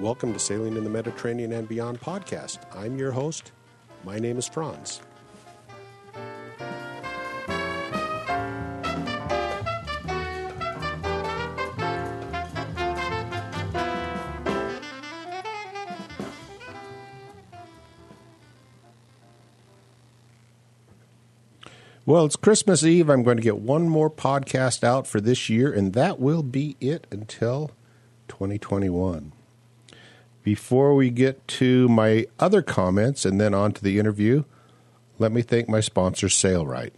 Welcome to Sailing in the Mediterranean and Beyond podcast. I'm your host. My name is Franz. Well, it's Christmas Eve. I'm going to get one more podcast out for this year, and that will be it until 2021. Before we get to my other comments and then on to the interview, let me thank my sponsor, Sailrite.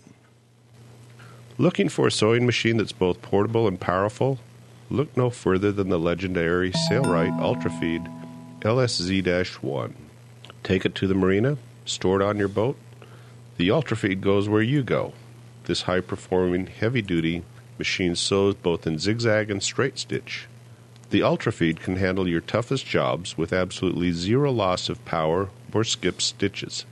Looking for a sewing machine that's both portable and powerful? Look no further than the legendary Sailrite Ultrafeed LSZ-1. Take it to the marina, store it on your boat. The Ultrafeed goes where you go. This high-performing, heavy-duty machine sews both in zigzag and straight stitch. The Ultrafeed can handle your toughest jobs with absolutely zero loss of power or skips stitches.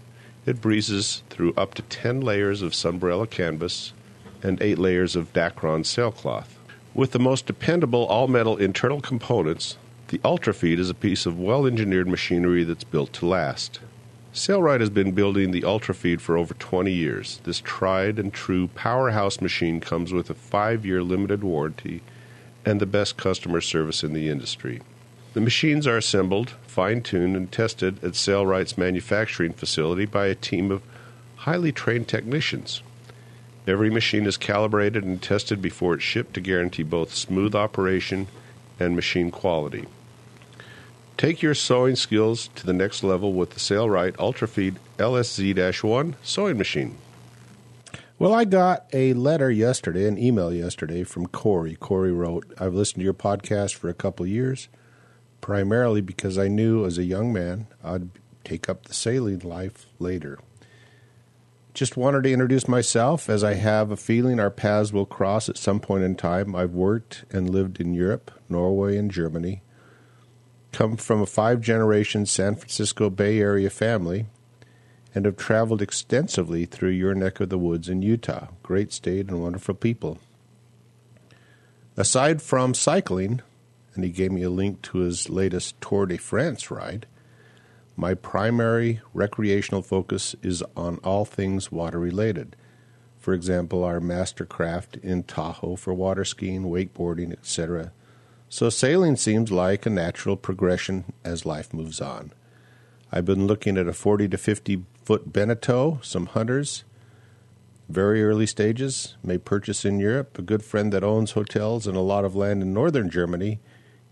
It breezes through up to 10 layers of Sunbrella canvas and 8 layers of Dacron sailcloth. With the most dependable all-metal internal components, the Ultrafeed is a piece of well-engineered machinery that's built to last. Sailrite has been building the Ultrafeed for over 20 years. This tried and true powerhouse machine comes with a 5-year limited warranty and the best customer service in the industry. The machines are assembled, fine-tuned, and tested at Sailrite's manufacturing facility by a team of highly trained technicians. Every machine is calibrated and tested before it's shipped to guarantee both smooth operation and machine quality. Take your sewing skills to the next level with the Sailrite Ultrafeed LSZ-1 sewing machine. Well, I got a letter yesterday, an email yesterday from Corey. Corey wrote, I've listened to your podcast for a couple of years, primarily because I knew as a young man I'd take up the sailing life later. Just wanted to introduce myself as I have a feeling our paths will cross at some point in time. I've worked and lived in Europe, Norway, and Germany. Come from a 5-generation San Francisco Bay Area family and have traveled extensively through your neck of the woods in Utah. Great state and wonderful people. Aside from cycling, and he gave me a link to his latest Tour de France ride, my primary recreational focus is on all things water-related. For example, our Mastercraft in Tahoe for water skiing, wakeboarding, etc., so sailing seems like a natural progression as life moves on. I've been looking at a 40 to 50-foot Beneteau, some hunters, very early stages, may purchase in Europe. A good friend that owns hotels and a lot of land in northern Germany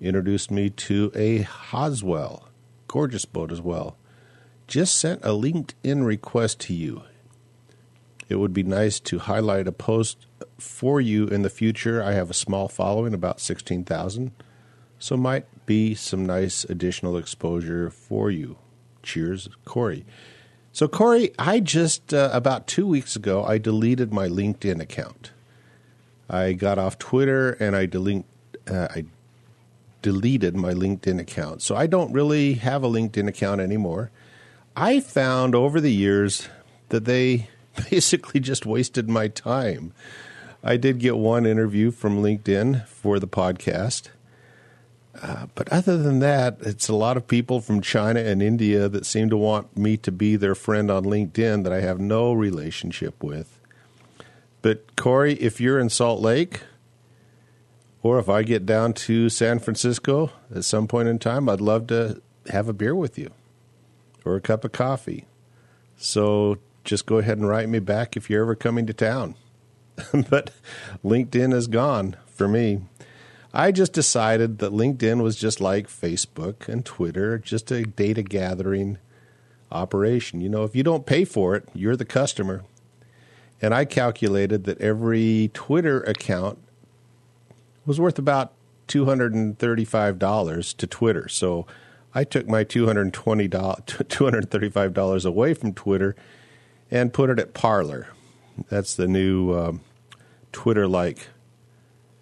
introduced me to a Haswell, gorgeous boat as well. Just sent a LinkedIn request to you. It would be nice to highlight a post for you in the future. I have a small following, about 16,000, so might be some nice additional exposure for you. Cheers, Corey. So, Corey, I just, about 2 weeks ago, I deleted my LinkedIn account. I got off Twitter and I deleted my LinkedIn account. So I don't really have a LinkedIn account anymore. I found over the years that they basically just wasted my time. I did get one interview from LinkedIn for the podcast. But other than that, it's a lot of people from China and India that seem to want me to be their friend on LinkedIn that I have no relationship with. But, Corey, if you're in Salt Lake or if I get down to San Francisco at some point in time, I'd love to have a beer with you or a cup of coffee. So just go ahead and write me back if you're ever coming to town. But LinkedIn is gone for me. I just decided that LinkedIn was just like Facebook and Twitter, just a data gathering operation. You know, if you don't pay for it, you're the customer. And I calculated that every Twitter account was worth about $235 to Twitter. So I took my $235 away from Twitter and put it at Parler. That's the new Twitter-like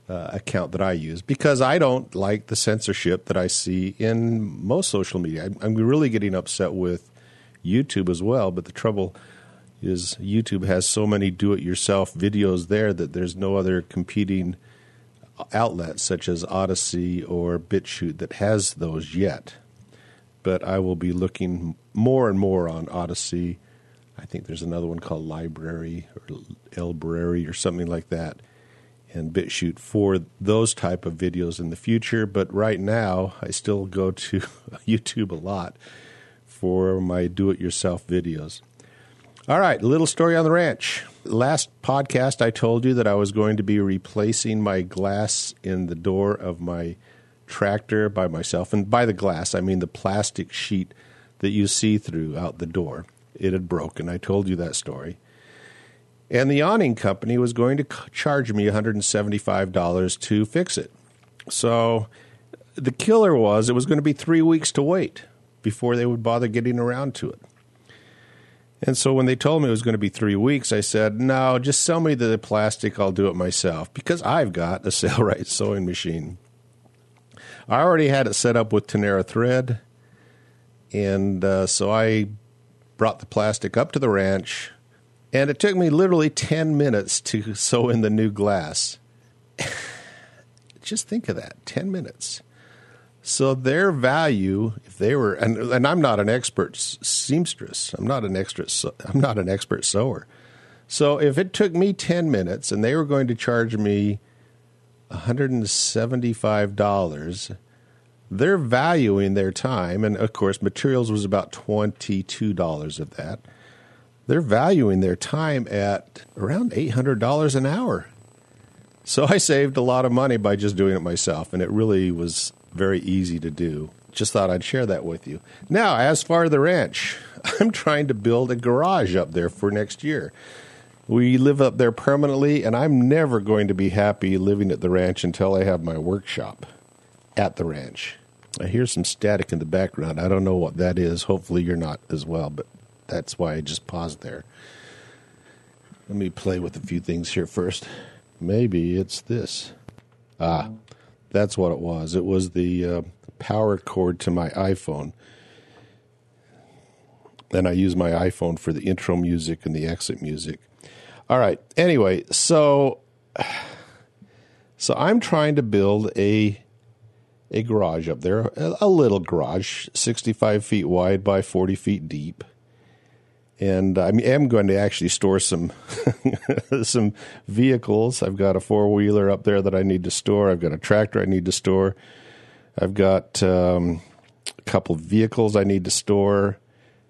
account that I use because I don't like the censorship that I see in most social media. I'm really getting upset with YouTube as well, but the trouble is YouTube has so many do-it-yourself videos there that there's no other competing outlets such as Odyssey or BitChute that has those yet. but I will be looking more and more on Odyssey. I think there's another one called LBRY or LBRY or something like that, and BitChute for those type of videos in the future. But right now, I still go to YouTube a lot for my do-it-yourself videos. All right, a little story on the ranch. Last podcast, I told you that I was going to be replacing my glass in the door of my tractor by myself. And by the glass, I mean the plastic sheet that you see through out the door. It had broken. I told you that story. And the awning company was going to charge me $175 to fix it. So the killer was it was going to be 3 weeks to wait before they would bother getting around to it. And so when they told me it was going to be 3 weeks, I said, no, just sell me the plastic. I'll do it myself because I've got a Sailrite sewing machine. I already had it set up with Tenera thread. And so I brought the plastic up to the ranch, and it took me literally 10 minutes to sew in the new glass. Just think of that, 10 minutes. So their value, if they were, and I'm not an expert seamstress, I'm not an expert sewer. So if it took me 10 minutes and they were going to charge me $175, they're valuing their time. And of course, materials was about $22 of that. They're valuing their time at around $800 an hour. So I saved a lot of money by just doing it myself, and it really was very easy to do. Just thought I'd share that with you. Now, as far as the ranch, I'm trying to build a garage up there for next year. We live up there permanently, and I'm never going to be happy living at the ranch until I have my workshop at the ranch. I hear some static in the background. I don't know what that is. Hopefully you're not as well, but that's why I just paused there. Let me play with a few things here first. Maybe it's this. Ah, that's what it was. It was the power cord to my iPhone. Then I use my iPhone for the intro music and the exit music. All right. Anyway, so I'm trying to build a garage up there, a little garage, 65 feet wide by 40 feet deep. And I am going to actually store some some vehicles. I've got a four-wheeler up there that I need to store. I've got a tractor I need to store. I've got a couple vehicles I need to store.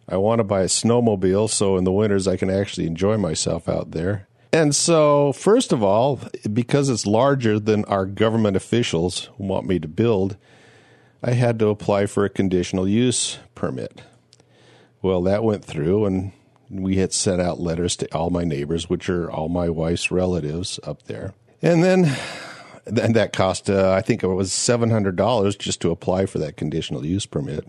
I want to buy a snowmobile so in the winters I can actually enjoy myself out there. And so, first of all, because it's larger than our government officials want me to build, I had to apply for a conditional use permit. Well, that went through, and we had sent out letters to all my neighbors, which are all my wife's relatives up there. And then that cost, I think it was $700 just to apply for that conditional use permit.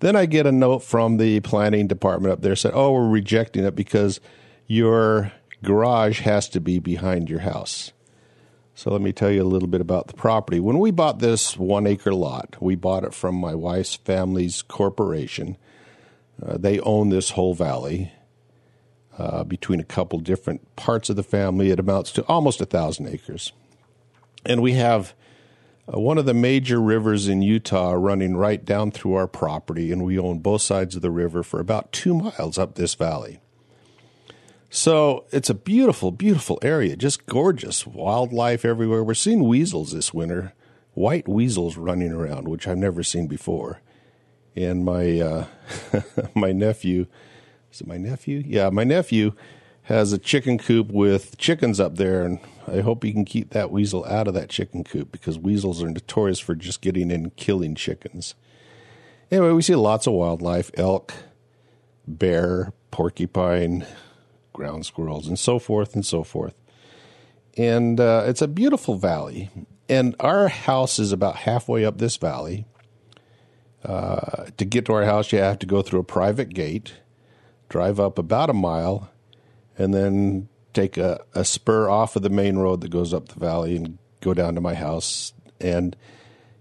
Then I get a note from the planning department up there saying, oh, we're rejecting it because your garage has to be behind your house. So let me tell you a little bit about the property. When we bought this 1 acre lot, we bought it from my wife's family's corporation. They own this whole valley between a couple different parts of the family. It amounts to almost 1,000 acres. And we have one of the major rivers in Utah running right down through our property, and we own both sides of the river for about 2 miles up this valley. So it's a beautiful, beautiful area, just gorgeous, wildlife everywhere. We're seeing weasels this winter, white weasels running around, which I've never seen before. And my my nephew, is it my nephew? Yeah, my nephew has a chicken coop with chickens up there, and I hope he can keep that weasel out of that chicken coop because weasels are notorious for just getting in and killing chickens. Anyway, we see lots of wildlife, elk, bear, porcupine, ground squirrels, and so forth and so forth. And it's a beautiful valley, and our house is about halfway up this valley. To get to our house, you have to go through a private gate, drive up about a mile, and then take a spur off of the main road that goes up the valley and go down to my house. And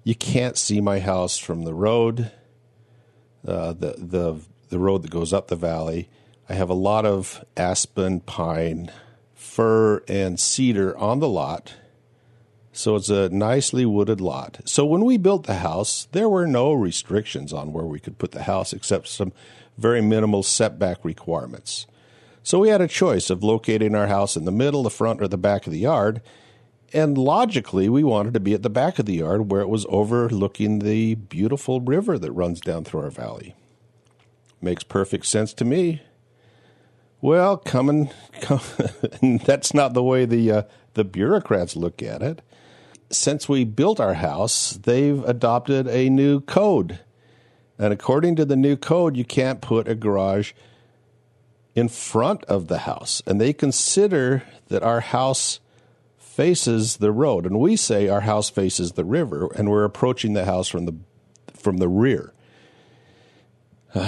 you can't see my house from the road, the road that goes up the valley. I have a lot of aspen, pine, fir, and cedar on the lot. So it's a nicely wooded lot. So when we built the house, there were no restrictions on where we could put the house except some very minimal setback requirements. So we had a choice of locating our house in the middle, the front, or the back of the yard. And logically, we wanted to be at the back of the yard where it was overlooking the beautiful river that runs down through our valley. Makes perfect sense to me. Well, that's not the way the bureaucrats look at it. Since we built our house, they've adopted a new code. And according to the new code, you can't put a garage in front of the house. And they consider that our house faces the road, and we say our house faces the river, and we're approaching the house from the rear.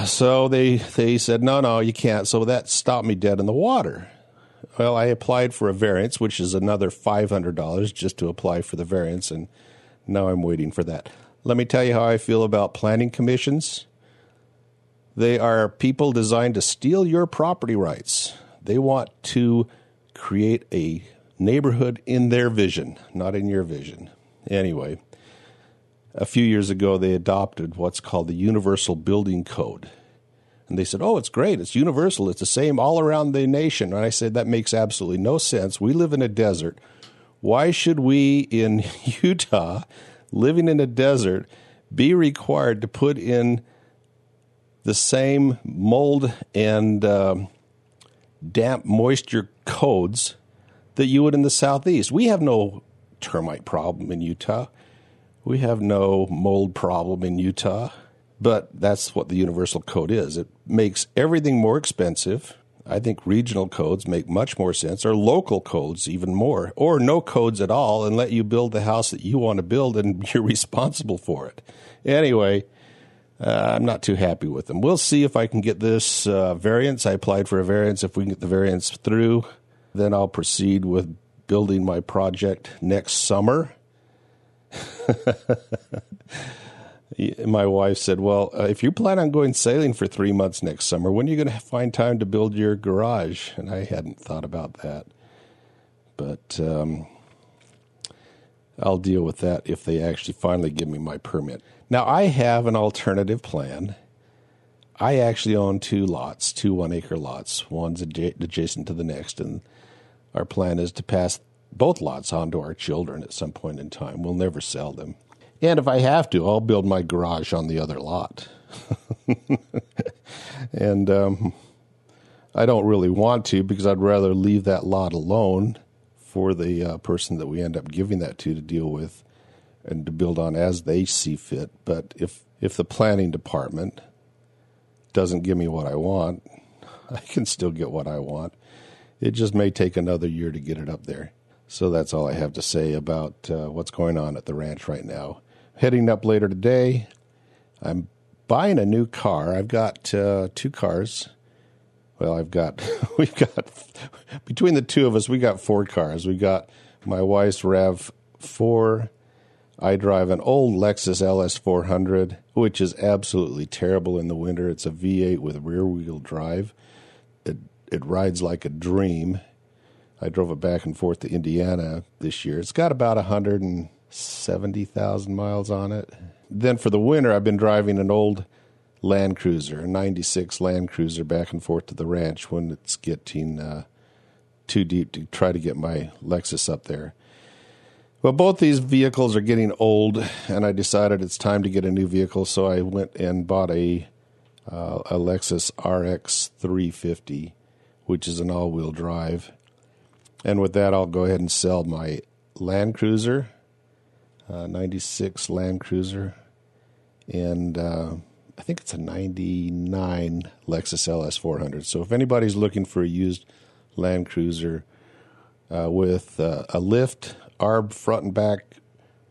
So they said, no, you can't. So that stopped me dead in the water. Well, I applied for a variance, which is another $500 just to apply for the variance, and now I'm waiting for that. Let me tell you how I feel about planning commissions. They are people designed to steal your property rights. They want to create a neighborhood in their vision, not in your vision. Anyway, a few years ago, they adopted what's called the Universal Building Code. And they said, oh, it's great. It's universal. It's the same all around the nation. And I said, that makes absolutely no sense. We live in a desert. Why should we in Utah, living in a desert, be required to put in the same mold and damp moisture codes that you would in the southeast? We have no termite problem in Utah. We have no mold problem in Utah. But that's what the universal code is. It makes everything more expensive. I think regional codes make much more sense, or local codes even more, or no codes at all and let you build the house that you want to build and you're responsible for it. Anyway, I'm not too happy with them. We'll see if I can get this variance. I applied for a variance. If we can get the variance through, then I'll proceed with building my project next summer. My wife said, well, if you plan on going sailing for 3 months next summer, when are you going to find time to build your garage? And I hadn't thought about that. But I'll deal with that if they actually finally give me my permit. Now, I have an alternative plan. I actually own two lots, two one-acre lots. One's adjacent to the next, and our plan is to pass both lots on to our children at some point in time. We'll never sell them. And if I have to, I'll build my garage on the other lot. And I don't really want to, because I'd rather leave that lot alone for the person that we end up giving that to deal with and to build on as they see fit. But if the planning department doesn't give me what I want, I can still get what I want. It just may take another year to get it up there. So that's all I have to say about what's going on at the ranch right now. Heading up later today, I'm buying a new car. I've got two cars. Well, between the two of us, we got four cars. We got my wife's Rav 4. I drive an old Lexus LS 400, which is absolutely terrible in the winter. It's a V8 with rear-wheel drive. It rides like a dream. I drove it back and forth to Indiana this year. It's got about 170,000 miles on it. Then for the winter, I've been driving an old Land Cruiser, a 96 Land Cruiser, back and forth to the ranch when it's getting too deep to try to get my Lexus up there. Well, both these vehicles are getting old, and I decided it's time to get a new vehicle, so I went and bought a Lexus RX 350, which is an all-wheel drive. And with that, I'll go ahead and sell my Land Cruiser, 96 Land Cruiser, and I think it's a 99 Lexus LS 400. So if anybody's looking for a used Land Cruiser with a lift, ARB front and back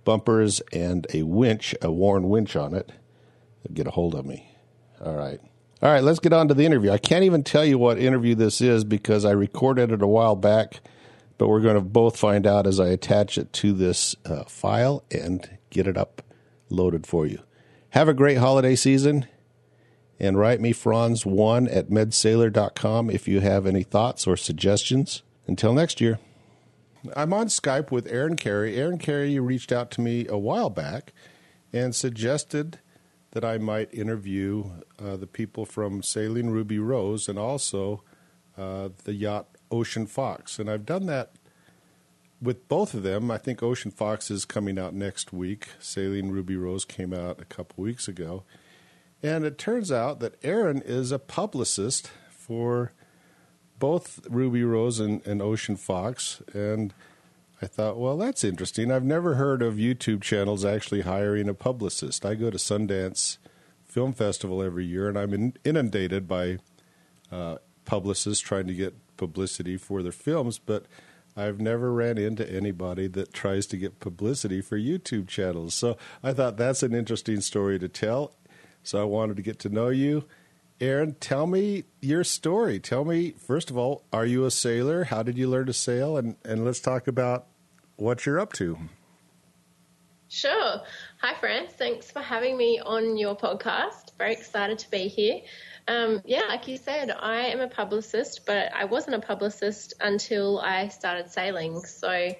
bumpers, and a winch, a Warn winch on it, get a hold of me. All right, let's get on to the interview. I can't even tell you what interview this is because I recorded it a while back, but we're going to both find out as I attach it to this file and get it up loaded for you. Have a great holiday season, and write me franz1@medsailor.com if you have any thoughts or suggestions. Until next year. I'm on Skype with Aaron Carey. Aaron Carey reached out to me a while back and suggested that I might interview the people from Sailing Ruby Rose and also the yacht Ocean Fox. And I've done that with both of them. I think Ocean Fox is coming out next week. Sailing Ruby Rose came out a couple weeks ago. And it turns out that Aaron is a publicist for both Ruby Rose and Ocean Fox. And I thought, well, that's interesting. I've never heard of YouTube channels actually hiring a publicist. I go to Sundance Film Festival every year, and I'm inundated by publicists trying to get publicity for their films, but I've never ran into anybody that tries to get publicity for YouTube channels. So I thought that's an interesting story to tell. So I wanted to get to know you. Aaron, tell me your story. Tell me, first of all, are you a sailor? How did you learn to sail? And let's talk about what you're up to. Sure. Hi, Franz. Thanks for having me on your podcast. Very excited to be here. Yeah, like you said, I am a publicist, but I wasn't a publicist until I started sailing. So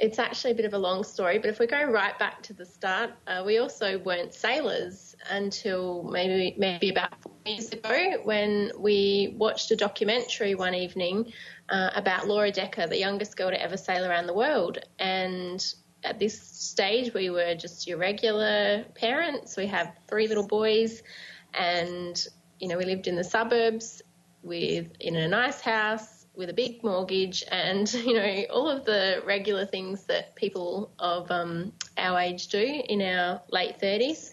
it's actually a bit of a long story. But if we go right back to the start, we also weren't sailors until maybe about 4 years ago when we watched a documentary one evening about Laura Decker, the youngest girl to ever sail around the world. And at this stage, we were just your regular parents. We have 3 little boys, and, you know, we lived in the suburbs in a nice house with a big mortgage and, you know, all of the regular things that people of our age do in our late 30s.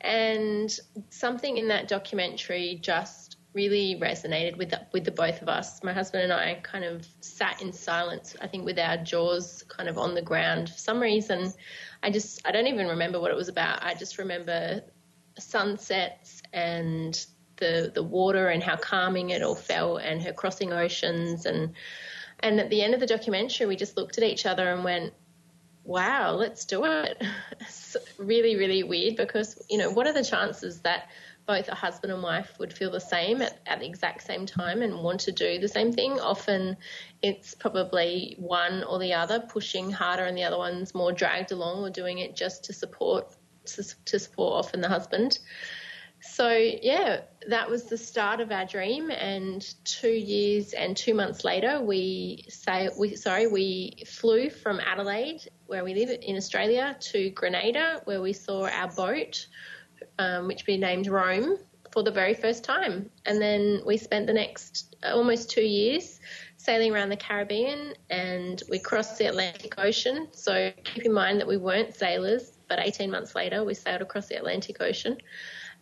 And something in that documentary just really resonated with the both of us. My husband and I kind of sat in silence, I think, with our jaws kind of on the ground. For some reason, I don't even remember what it was about. I just remember sunsets and the water and how calming it all felt and her crossing oceans. And at the end of the documentary, we just looked at each other and went, wow, let's do it. It's really, really weird because, you know, what are the chances that both a husband and wife would feel the same at the exact same time and want to do the same thing? Often it's probably one or the other pushing harder and the other one's more dragged along or doing it just to support often the husband. So, yeah, that was the start of our dream, and 2 years and 2 months later we flew from Adelaide, where we live in Australia, to Grenada, where we saw our boat, which we named Roam, for the very first time. And then we spent the next almost 2 years sailing around the Caribbean, and we crossed the Atlantic Ocean. So keep in mind that we weren't sailors, but 18 months later we sailed across the Atlantic Ocean.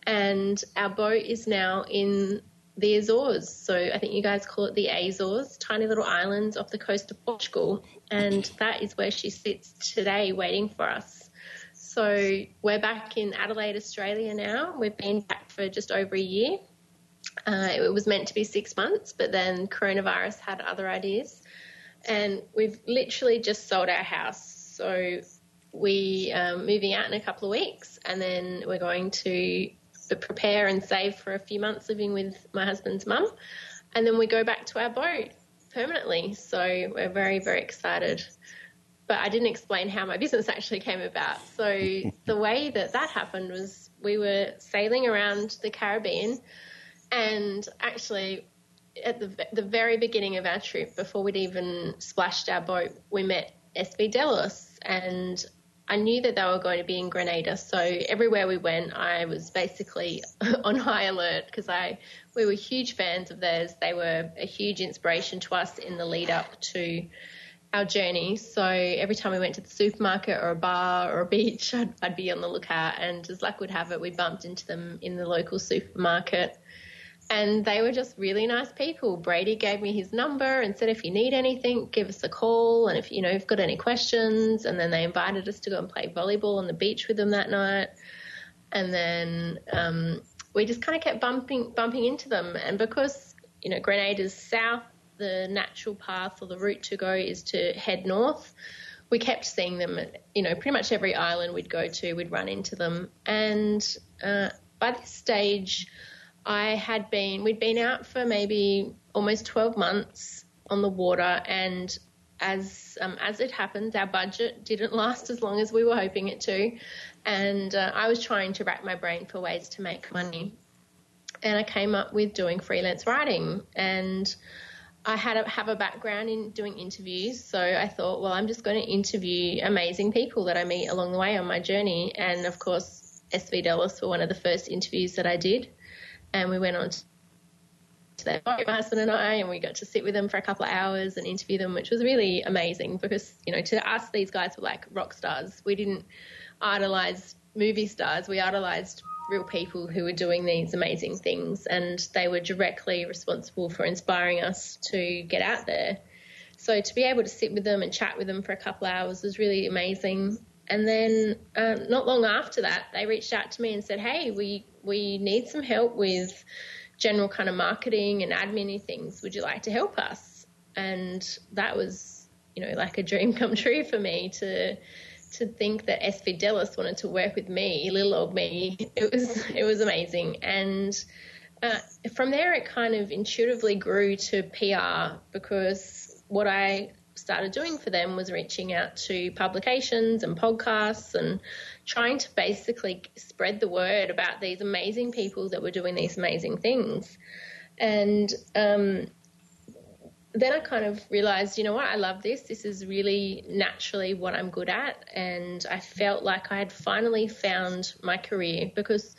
And our boat is now in the Azores. So I think you guys call it the Azores, tiny little islands off the coast of Portugal. And that is where she sits today waiting for us. So we're back in Adelaide, Australia now. We've been back for just over a year. It was meant to be 6 months, but then coronavirus had other ideas. And we've literally just sold our house. So we are moving out in a couple of weeks, and then we're going to prepare and save for a few months living with my husband's mum, and then we go back to our boat permanently. So we're very, very excited. But I didn't explain how my business actually came about. So the way that happened was we were sailing around the Caribbean, and actually at the very beginning of our trip, before we'd even splashed our boat, we met SV Delos, and I knew that they were going to be in Grenada. So everywhere we went, I was basically on high alert because we were huge fans of theirs. They were a huge inspiration to us in the lead up to our journey. So every time we went to the supermarket or a bar or a beach, I'd be on the lookout, and as luck would have it, we bumped into them in the local supermarket. And they were just really nice people. Brady gave me his number and said, if you need anything, give us a call. And if, you know, you've got any questions. And then they invited us to go and play volleyball on the beach with them that night. And then we just kind of kept bumping into them. And because, you know, Grenada's south, the natural path or the route to go is to head north. We kept seeing them at, you know, pretty much every island we'd go to, we'd run into them. And by this stage, we'd been out for maybe almost 12 months on the water, and as it happens, our budget didn't last as long as we were hoping it to, and I was trying to rack my brain for ways to make money, and I came up with doing freelance writing. And I have a background in doing interviews, so I thought, well, I'm just going to interview amazing people that I meet along the way on my journey. And, of course, SV Delos were one of the first interviews that I did, and we went on to that, my husband and I, and we got to sit with them for a couple of hours and interview them, which was really amazing because, you know, to us these guys were like rock stars. We didn't idolize movie stars. We idolized real people who were doing these amazing things, and they were directly responsible for inspiring us to get out there. So to be able to sit with them and chat with them for a couple of hours was really amazing. And then not long after that, they reached out to me and said, hey, we need some help with general kind of marketing and admin things. Would you like to help us? And that was, you know, like a dream come true for me to think that SV Delos wanted to work with me, little old me. It was amazing. And from there it kind of intuitively grew to PR, because what I started doing for them was reaching out to publications and podcasts and trying to basically spread the word about these amazing people that were doing these amazing things. And then I kind of realized, you know what, I love this. This is really naturally what I'm good at. And I felt like I had finally found my career, because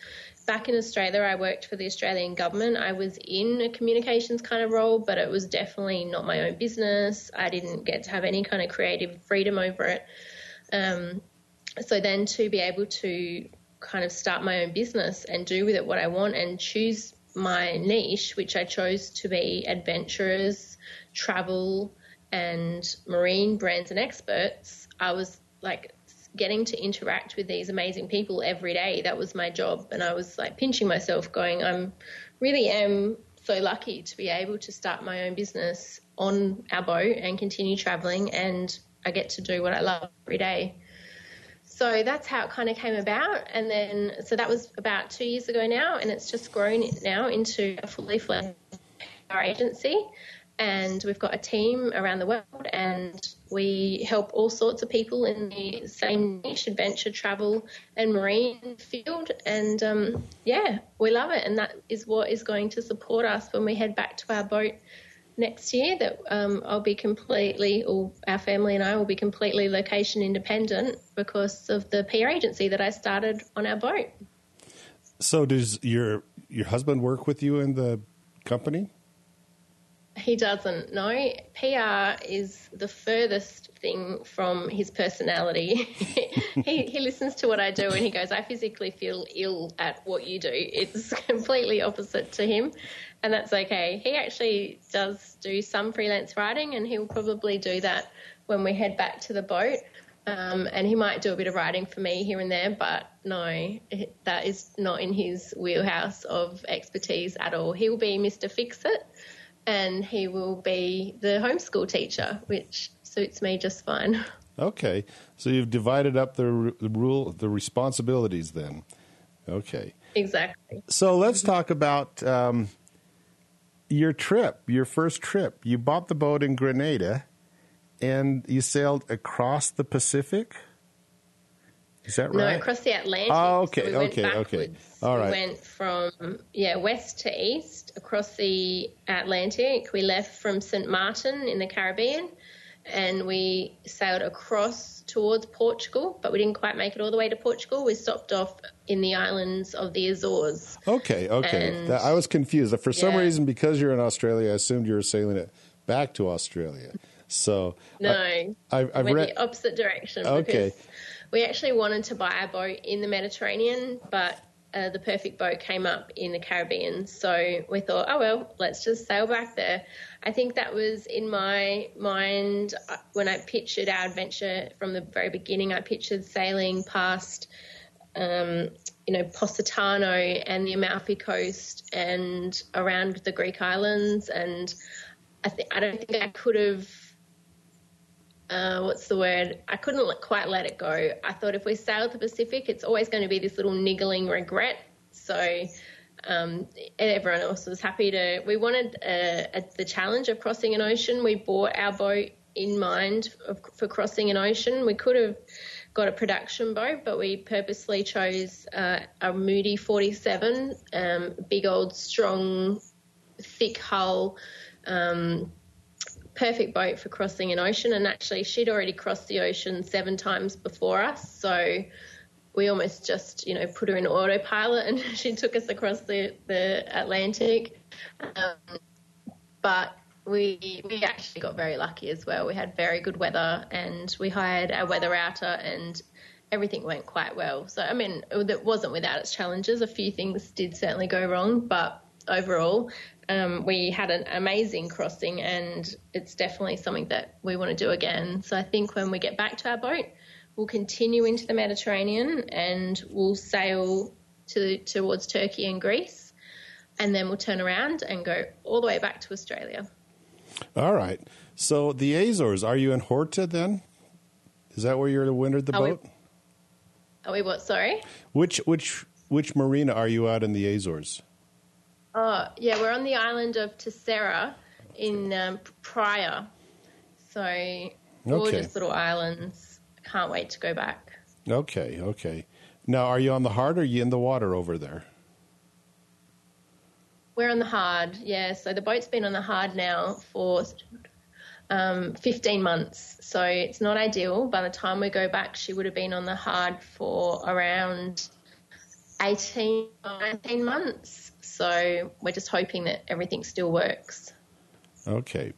back in Australia, I worked for the Australian government. I was in a communications kind of role, but it was definitely not my own business. I didn't get to have any kind of creative freedom over it. So then to be able to kind of start my own business and do with it what I want and choose my niche, which I chose to be adventurers, travel and marine brands and experts, I was like getting to interact with these amazing people every day. That was my job. And I was like pinching myself going, I'm really am so lucky to be able to start my own business on our boat and continue traveling, and I get to do what I love every day. So that's how it kind of came about. And then, so that was about 2 years ago now, and it's just grown now into a fully fledged PR agency. And we've got a team around the world, and we help all sorts of people in the same niche, adventure, travel and marine field. And, yeah, we love it. And that is what is going to support us when we head back to our boat next year, that I'll be completely, or our family and I will be completely location independent because of the PR agency that I started on our boat. So does your husband work with you in the company? He doesn't, no. PR is the furthest thing from his personality. he listens to what I do and he goes, I physically feel ill at what you do. It's completely opposite to him, and that's okay. He actually does do some freelance writing, and he'll probably do that when we head back to the boat. And he might do a bit of writing for me here and there, but no, that is not in his wheelhouse of expertise at all. He'll be Mr. Fix-It, and he will be the homeschool teacher, which suits me just fine. Okay. So you've divided up the responsibilities then. Okay. Exactly. So let's talk about your trip, your first trip. You bought the boat in Grenada, and you sailed across the Pacific? Is that right? No, across the Atlantic. Oh, okay, so we went backwards. All right. We went from, west to east across the Atlantic. We left from St. Martin in the Caribbean, and we sailed across towards Portugal, but we didn't quite make it all the way to Portugal. We stopped off in the islands of the Azores. Okay. I was confused. For some reason, because you're in Australia, I assumed you were sailing it back to Australia. So no, I went the opposite direction. Okay. We actually wanted to buy a boat in the Mediterranean, but the perfect boat came up in the Caribbean. So we thought, oh, well, let's just sail back there. I think that was in my mind when I pictured our adventure from the very beginning. I pictured sailing past, Positano and the Amalfi Coast and around the Greek islands. And I don't think I could have... I couldn't quite let it go. I thought if we sail the Pacific, it's always going to be this little niggling regret. So everyone else was happy to – we wanted the challenge of crossing an ocean. We bought our boat in mind for crossing an ocean. We could have got a production boat, but we purposely chose a Moody 47, big old strong thick hull, perfect boat for crossing an ocean. And actually she'd already crossed the ocean 7 times before us, so we almost just, you know, put her in autopilot and she took us across the Atlantic. But we actually got very lucky as well. We had very good weather and we hired our weather outer and everything went quite well. So, I mean, it wasn't without its challenges. A few things did certainly go wrong, but overall we had an amazing crossing and it's definitely something that we want to do again. So I think when we get back to our boat, we'll continue into the Mediterranean and we'll sail towards Turkey and Greece, and then we'll turn around and go all the way back to Australia. All right. So the Azores, are you in Horta then? Is that where you're wintered the boat? Are we what, sorry? Which marina are you out in the Azores? Oh, yeah, we're on the island of Tenera in Praia. So gorgeous little islands. Can't wait to go back. Okay. Now, are you on the hard or are you in the water over there? We're on the hard, yeah. So the boat's been on the hard now for 15 months. So it's not ideal. By the time we go back, she would have been on the hard for around 18 or 19 months. So we're just hoping that everything still works. Okay.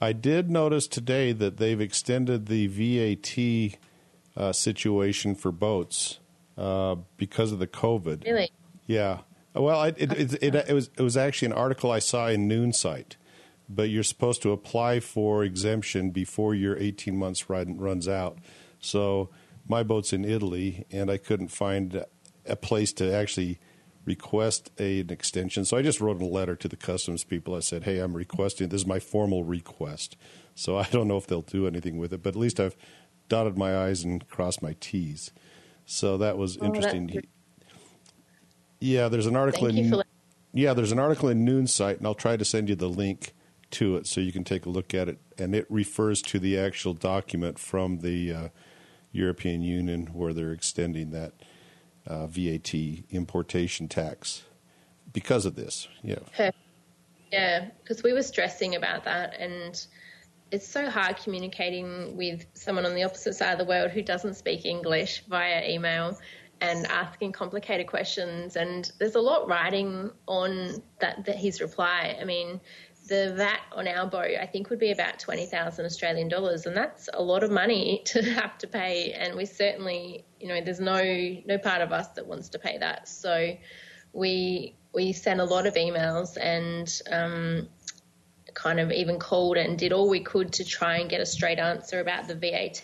I did notice today that they've extended the VAT situation for boats because of the COVID. Really? Yeah. Well, it was actually an article I saw in Noonsite, but you're supposed to apply for exemption before your 18 months runs out. So my boat's in Italy, and I couldn't find a place to actually request an extension. So I just wrote a letter to the customs people. I said, hey, I'm requesting. This is my formal request. So I don't know if they'll do anything with it, but at least I've dotted my I's and crossed my T's. So that was interesting. Yeah, there's an article in Noonsite, and I'll try to send you the link to it so you can take a look at it. And it refers to the actual document from the European Union where they're extending that VAT importation tax because of this. Yeah. Yeah, because we were stressing about that, and it's so hard communicating with someone on the opposite side of the world who doesn't speak English via email and asking complicated questions. And there's a lot riding on that his reply. I mean, the VAT on our boat I think would be about 20,000 Australian dollars, and that's a lot of money to have to pay. And we certainly, you know, there's no part of us that wants to pay that. So we sent a lot of emails and kind of even called and did all we could to try and get a straight answer about the VAT.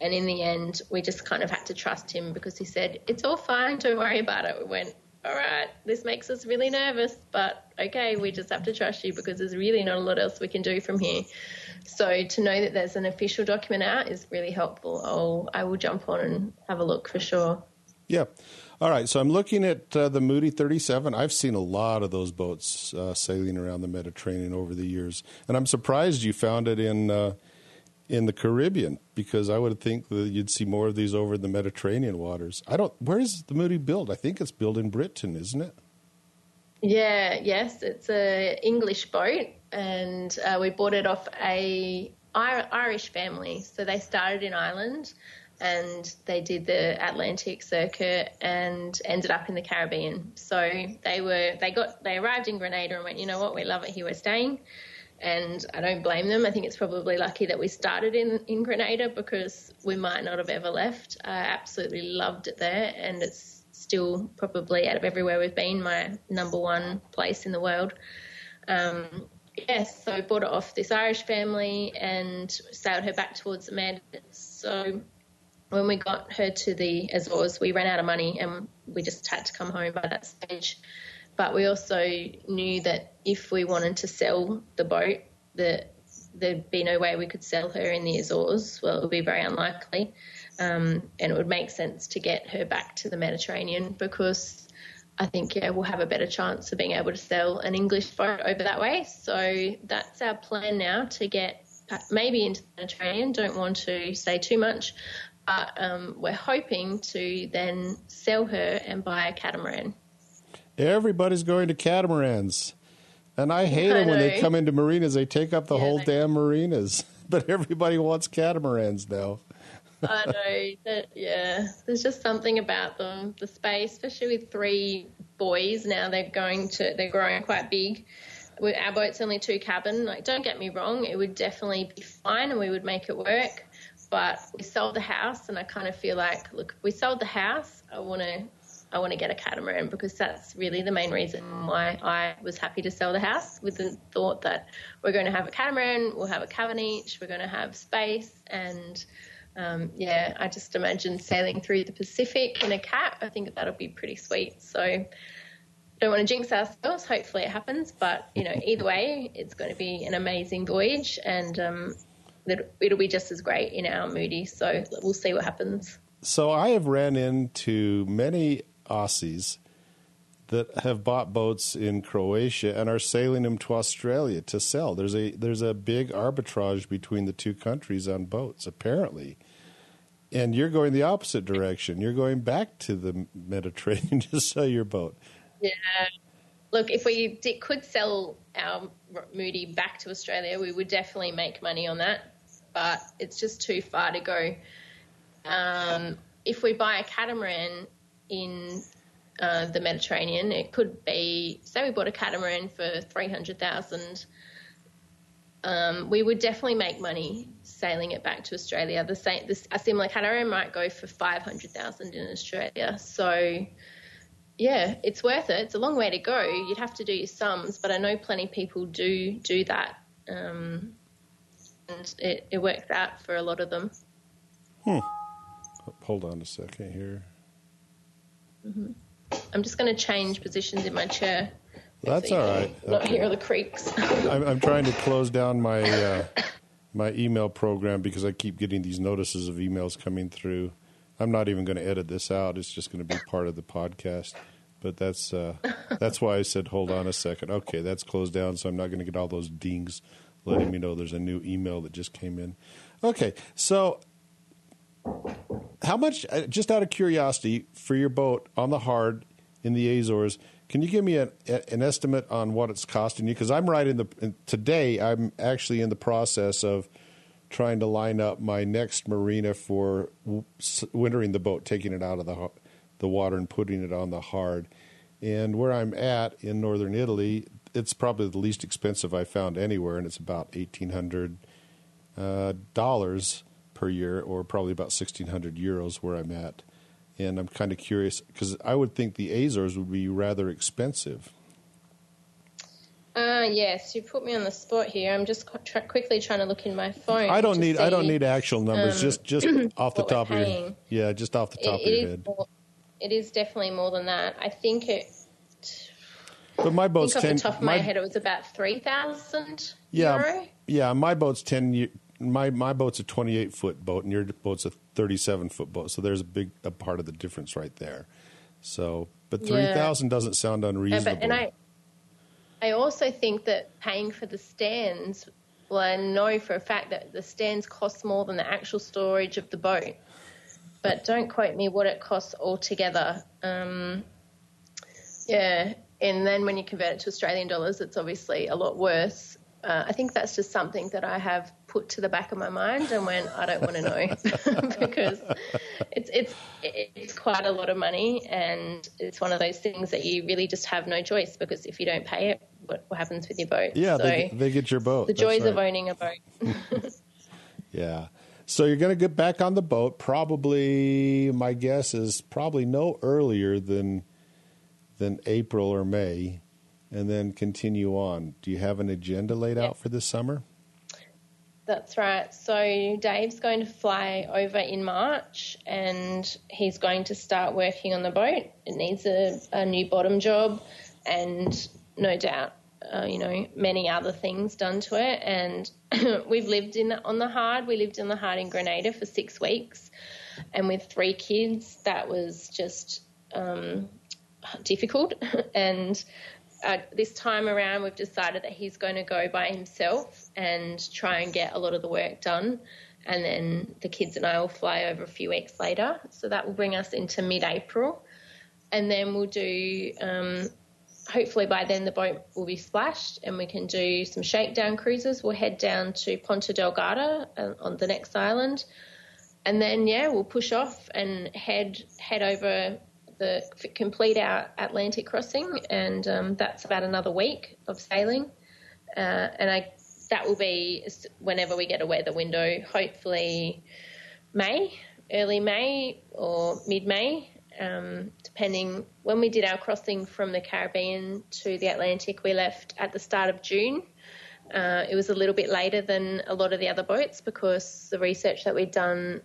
And in the end, we just kind of had to trust him because he said, it's all fine, don't worry about it. We went, all right, this makes us really nervous, but okay, we just have to trust you because there's really not a lot else we can do from here. So to know that there's an official document out is really helpful. I will jump on and have a look for sure. Yeah. All right, so I'm looking at the Moody 37. I've seen a lot of those boats sailing around the Mediterranean over the years, and I'm surprised you found it in the Caribbean, because I would think that you'd see more of these over in the Mediterranean waters. Where is the Moody built? I think it's built in Britain, isn't it? Yeah, yes. It's an English boat, and we bought it off an Irish family. So they started in Ireland and they did the Atlantic circuit and ended up in the Caribbean. So they arrived in Grenada and went, you know what, we love it here, we're staying. And I don't blame them. I think it's probably lucky that we started in Grenada because we might not have ever left. I absolutely loved it there, and it's still probably, out of everywhere we've been, my number one place in the world. Yes, so I bought it off this Irish family and sailed her back towards Amanda. So when we got her to the Azores, we ran out of money and we just had to come home by that stage. But we also knew that if we wanted to sell the boat, that there'd be no way we could sell her in the Azores. Well, it would be very unlikely. And it would make sense to get her back to the Mediterranean because I think, yeah, we'll have a better chance of being able to sell an English boat over that way. So that's our plan now, to get maybe into the Mediterranean. Don't want to say too much, but we're hoping to then sell her and buy a catamaran. Everybody's going to catamarans. And I hate them when they come into marinas. They take up the whole damn marinas. But everybody wants catamarans now. I know. Yeah. There's just something about them. The space, especially with three boys now, they're growing quite big. Our boat's only two cabin. Like, don't get me wrong. It would definitely be fine and we would make it work. But we sold the house and I kind of feel like, look, if we sold the house, I want to get a catamaran, because that's really the main reason why I was happy to sell the house, with the thought that we're going to have a catamaran, we'll have a cabin each, we're going to have space. And, I just imagine sailing through the Pacific in a cat. I think that'll be pretty sweet. So I don't want to jinx ourselves. Hopefully it happens. But, either way, it's going to be an amazing voyage, and it'll be just as great in our Moody. So we'll see what happens. So I have ran into many Aussies that have bought boats in Croatia and are sailing them to Australia to sell. There's a big arbitrage between the two countries on boats, apparently. And you're going the opposite direction. You're going back to the Mediterranean to sell your boat. Yeah. Look, if we could sell our Moody back to Australia, we would definitely make money on that. But it's just too far to go. If we buy a catamaran in the Mediterranean, it could be, say we bought a catamaran for $300,000. We would definitely make money sailing it back to Australia. A similar catamaran might go for $500,000 in Australia. So, yeah, it's worth it. It's a long way to go. You'd have to do your sums, but I know plenty of people do that, and it works out for a lot of them. Hold on a second here. Mm-hmm. I'm just going to change positions in my chair. That's all right. Not hear the creaks. I'm trying to close down my my email program because I keep getting these notices of emails coming through. I'm not even going to edit this out. It's just going to be part of the podcast. But that's why I said hold on a second. Okay, that's closed down, so I'm not going to get all those dings letting me know there's a new email that just came in. Okay, so... how much, just out of curiosity, for your boat on the hard in the Azores, can you give me an estimate on what it's costing you? Because I'm right today I'm actually in the process of trying to line up my next marina for wintering the boat, taking it out of the water and putting it on the hard. And where I'm at in northern Italy, it's probably the least expensive I found anywhere, and it's about $1,800 per year, or probably about 1,600 euros where I'm at. And I'm kind of curious, because I would think the Azores would be rather expensive. Yes, you put me on the spot here. I'm just quickly trying to look in my phone. I don't need actual numbers, just off the top of your head. Yeah, just off the top of your head. It is definitely more than that. I think it... but my boat's I think off the top of my head, it was about 3,000 euro. Yeah, my boat's 10... My boat's a 28-foot boat, and your boat's a 37-foot boat. So there's a part of the difference right there. So, but $3,000 doesn't sound unreasonable. Yeah, and I also think that paying for the stands. Well, I know for a fact that the stands cost more than the actual storage of the boat. But don't quote me what it costs altogether. And then when you convert it to Australian dollars, it's obviously a lot worse. I think that's just something that I have put to the back of my mind and went, I don't want to know, because it's quite a lot of money, and it's one of those things that you really just have no choice, because if you don't pay it, what happens with your boat? Yeah, so they get your boat. The joys of owning a boat. Yeah. So you're going to get back on the boat probably, my guess is probably no earlier than April or May. And then continue on. Do you have an agenda laid out for this summer? That's right. So Dave's going to fly over in March, and he's going to start working on the boat. It needs a new bottom job, and no doubt, many other things done to it. And we've lived on the hard. We lived on the hard in Grenada for 6 weeks, and with three kids, that was just difficult. And this time around we've decided that he's going to go by himself and try and get a lot of the work done, and then the kids and I will fly over a few weeks later. So that will bring us into mid-April, and then we'll do hopefully by then the boat will be splashed and we can do some shakedown cruises. We'll head down to Ponta Delgada on the next island, and then, yeah, we'll push off and head over the complete our Atlantic crossing, and that's about another week of sailing, and that will be whenever we get a weather window, hopefully May, early May or mid-May, depending. When we did our crossing from the Caribbean to the Atlantic, we left at the start of June. It was a little bit later than a lot of the other boats because the research that we'd done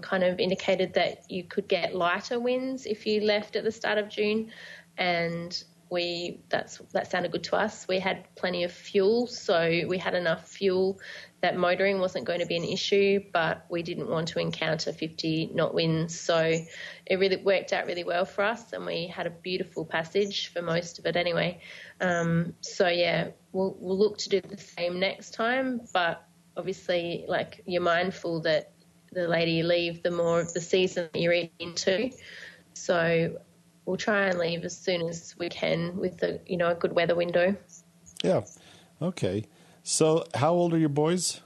kind of indicated that you could get lighter winds if you left at the start of June, and that sounded good to us. We had plenty of fuel, so we had enough fuel that motoring wasn't going to be an issue, but we didn't want to encounter 50 knot winds, so it really worked out really well for us, and we had a beautiful passage for most of it anyway. So yeah, we'll look to do the same next time, but obviously, like, you're mindful that the later you leave, the more of the season that you're into. So we'll try and leave as soon as we can with a good weather window. Yeah. Okay. So how old are your boys?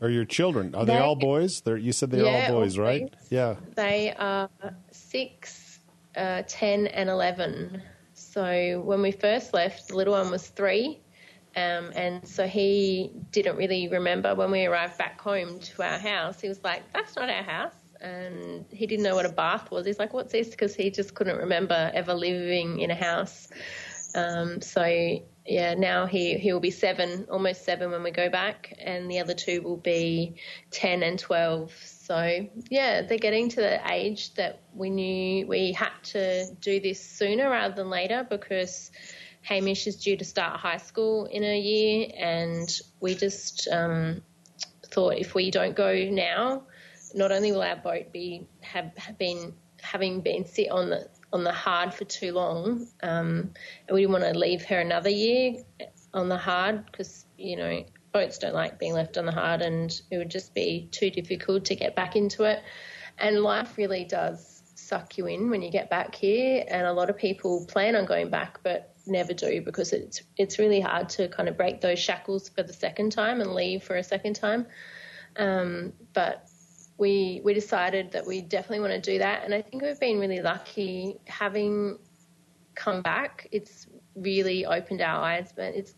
Or your children? Are they all boys? You said they're all boys, right? Yeah. They are 6, 10 and 11. So when we first left, the little one was 3. And so he didn't really remember when we arrived back home to our house. He was like, that's not our house. And he didn't know what a bath was. He's like, what's this? Because he just couldn't remember ever living in a house. So, yeah, now he will be 7, almost 7 when we go back. And the other 2 will be 10 and 12. So, yeah, they're getting to the age that we knew we had to do this sooner rather than later, because Hamish is due to start high school in a year, and we just thought if we don't go now, not only will our boat have been sit on the hard for too long, and we didn't want to leave her another year on the hard, because boats don't like being left on the hard, and it would just be too difficult to get back into it. And life really does suck you in when you get back here, and a lot of people plan on going back, but never do, because it's really hard to kind of break those shackles for the second time and leave for a second time. But we decided that we definitely want to do that, and I think we've been really lucky having come back. It's really opened our eyes. But it's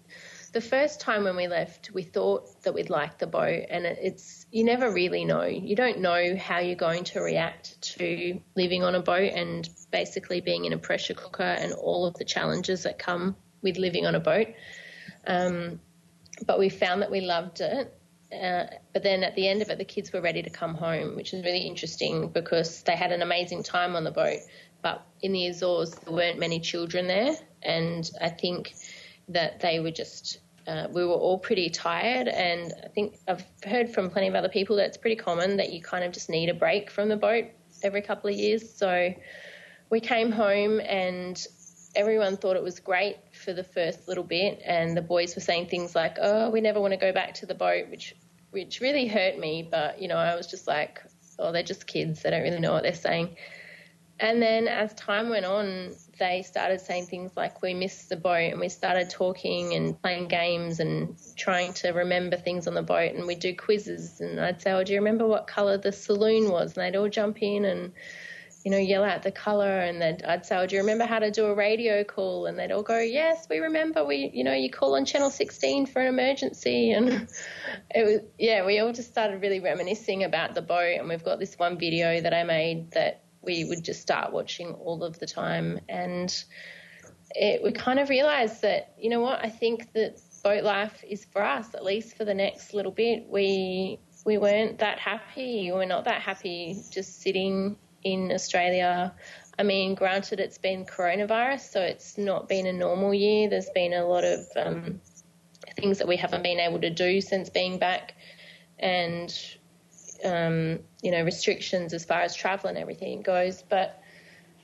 the first time when we left, we thought that we'd like the boat, and it's, you never really know. You don't know how you're going to react to living on a boat and basically being in a pressure cooker and all of the challenges that come with living on a boat. But we found that we loved it. But then at the end of it, the kids were ready to come home, which is really interesting because they had an amazing time on the boat. But in the Azores, there weren't many children there, and I think that they were just we were all pretty tired, and I think I've heard from plenty of other people that it's pretty common that you kind of just need a break from the boat every couple of years. So we came home and everyone thought it was great for the first little bit, and the boys were saying things like, oh, we never want to go back to the boat, which really hurt me. But, I was just like, oh, they're just kids. They don't really know what they're saying. And then as time went on, they started saying things like, we miss the boat, and we started talking and playing games and trying to remember things on the boat, and we'd do quizzes, and I'd say, oh, do you remember what colour the saloon was? And they'd all jump in and, yell out the colour, and then I'd say, oh, do you remember how to do a radio call? And they'd all go, yes, we remember. We, you call on Channel 16 for an emergency. And it was, yeah, we all just started really reminiscing about the boat, and we've got this one video that I made that we would just start watching all of the time. And we kind of realised that, I think that boat life is for us, at least for the next little bit. We weren't that happy. We're not that happy just sitting in Australia. I mean, granted, it's been coronavirus, so it's not been a normal year. There's been a lot of things that we haven't been able to do since being back, and restrictions as far as travel and everything goes. But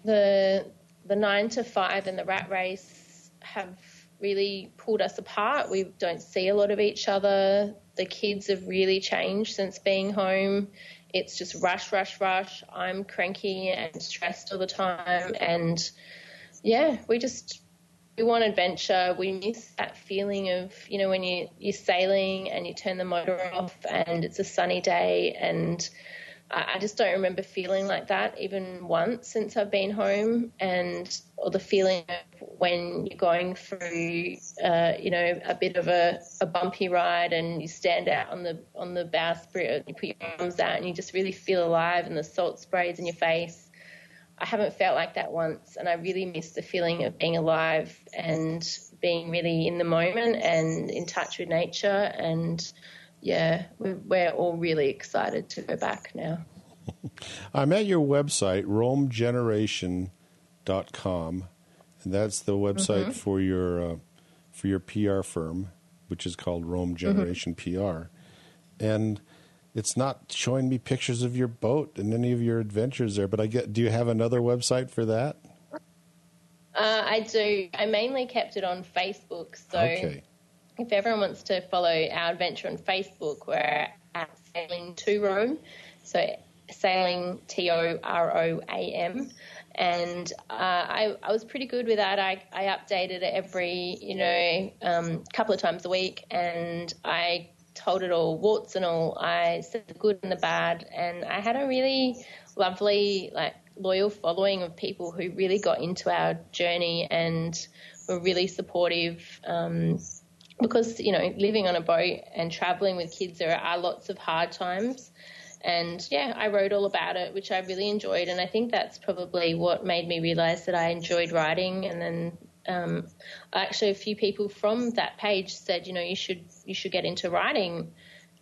the 9 to 5 and the rat race have really pulled us apart. We don't see a lot of each other. The kids have really changed since being home. It's just rush, rush, rush. I'm cranky and stressed all the time. And, yeah, we want adventure. We miss that feeling of, you know, when you're sailing and you turn the motor off and it's a sunny day. And I just don't remember feeling like that even once since I've been home. And or the feeling of when you're going through, you know, a bit of a bumpy ride and you stand out on the bowsprit and you put your arms out and you just really feel alive and the salt sprays in your face. I haven't felt like that once, and I really miss the feeling of being alive and being really in the moment and in touch with nature. And yeah, we're all really excited to go back now. I'm at your website, roamgeneration.com, and that's the website mm-hmm. for your PR firm, which is called Roam Generation mm-hmm. PR. And it's not showing me pictures of your boat and any of your adventures there, but do you have another website for that? I do. I mainly kept it on Facebook, so okay. If everyone wants to follow our adventure on Facebook, we're at Sailing to Roam, so Sailing TOROAM. And I was pretty good with that. I updated it every, you know, couple of times a week, and I told it all, warts and all. I said the good and the bad, and I had a really lovely, like, loyal following of people who really got into our journey and were really supportive. Because, you know, living on a boat and traveling with kids, there are lots of hard times. And, yeah, I wrote all about it, which I really enjoyed. And I think that's probably what made me realise that I enjoyed writing. And then actually a few people from that page said, you know, you should get into writing.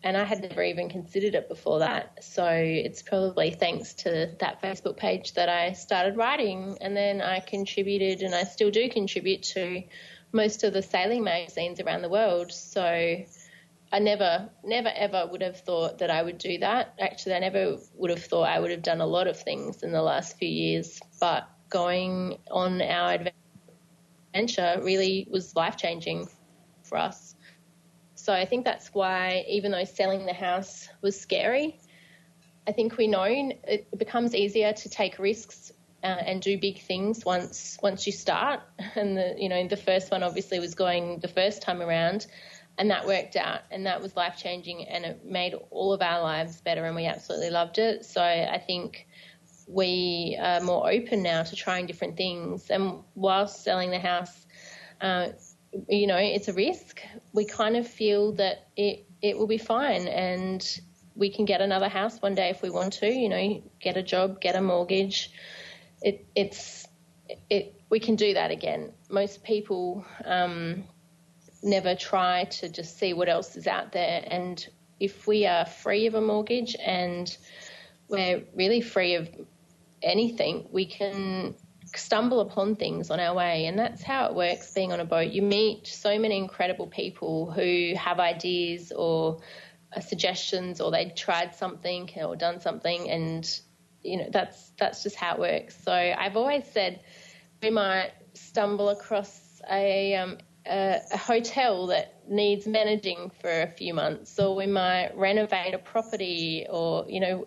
And I had never even considered it before that. So it's probably thanks to that Facebook page that I started writing. And then I contributed, and I still do contribute to most of the sailing magazines around the world. So I never ever would have thought that I would do that. Actually, I never would have thought I would have done a lot of things in the last few years, but going on our adventure really was life-changing for us. So I think that's why, even though selling the house was scary, I think we know it becomes easier to take risks and do big things once you start. And the first one obviously was going the first time around, and that worked out, and that was life-changing, and it made all of our lives better, and we absolutely loved it. So I think we are more open now to trying different things. And whilst selling the house, you know, it's a risk, we kind of feel that it will be fine, and we can get another house one day if we want to, you know, get a job, get a mortgage. We can do that again. Most people never try to just see what else is out there. And if we are free of a mortgage and we're really free of anything, we can stumble upon things on our way. And that's how it works being on a boat. You meet so many incredible people who have ideas or suggestions, or they tried something or done something, and you know, that's just how it works. So I've always said we might stumble across a hotel that needs managing for a few months, or we might renovate a property, or, you know,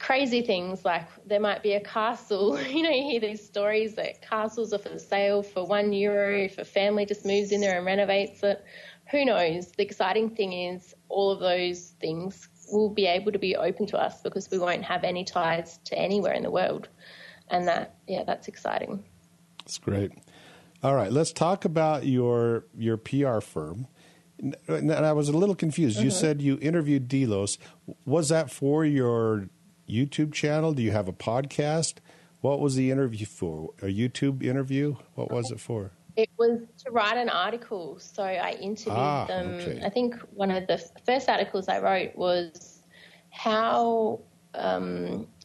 crazy things like there might be a castle. You know, you hear these stories that castles are for sale for €1 if a family just moves in there and renovates it. Who knows? The exciting thing is all of those things will be able to be open to us because we won't have any ties to anywhere in the world. And that, yeah, that's exciting. That's great. All right, let's talk about your PR firm. And I was a little confused. Mm-hmm. You said you interviewed Delos. Was that for your YouTube channel? Do you have a podcast? What was the interview for? A YouTube interview? What was it for? It was to write an article, so I interviewed them. Okay. I think one of the first articles I wrote was how what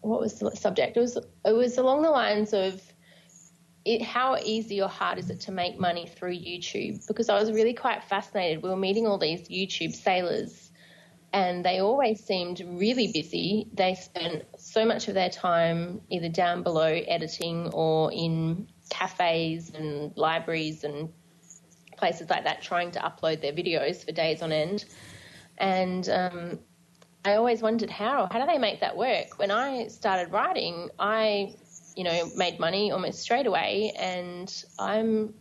was the subject? It was along the lines of how easy or hard is it to make money through YouTube? Because I was really quite fascinated. We were meeting all these YouTube sailors, and they always seemed really busy. They spent so much of their time either down below editing or in cafes and libraries and places like that trying to upload their videos for days on end. And I always wondered how do they make that work? When I started writing, I, you know, made money almost straight away, and I'm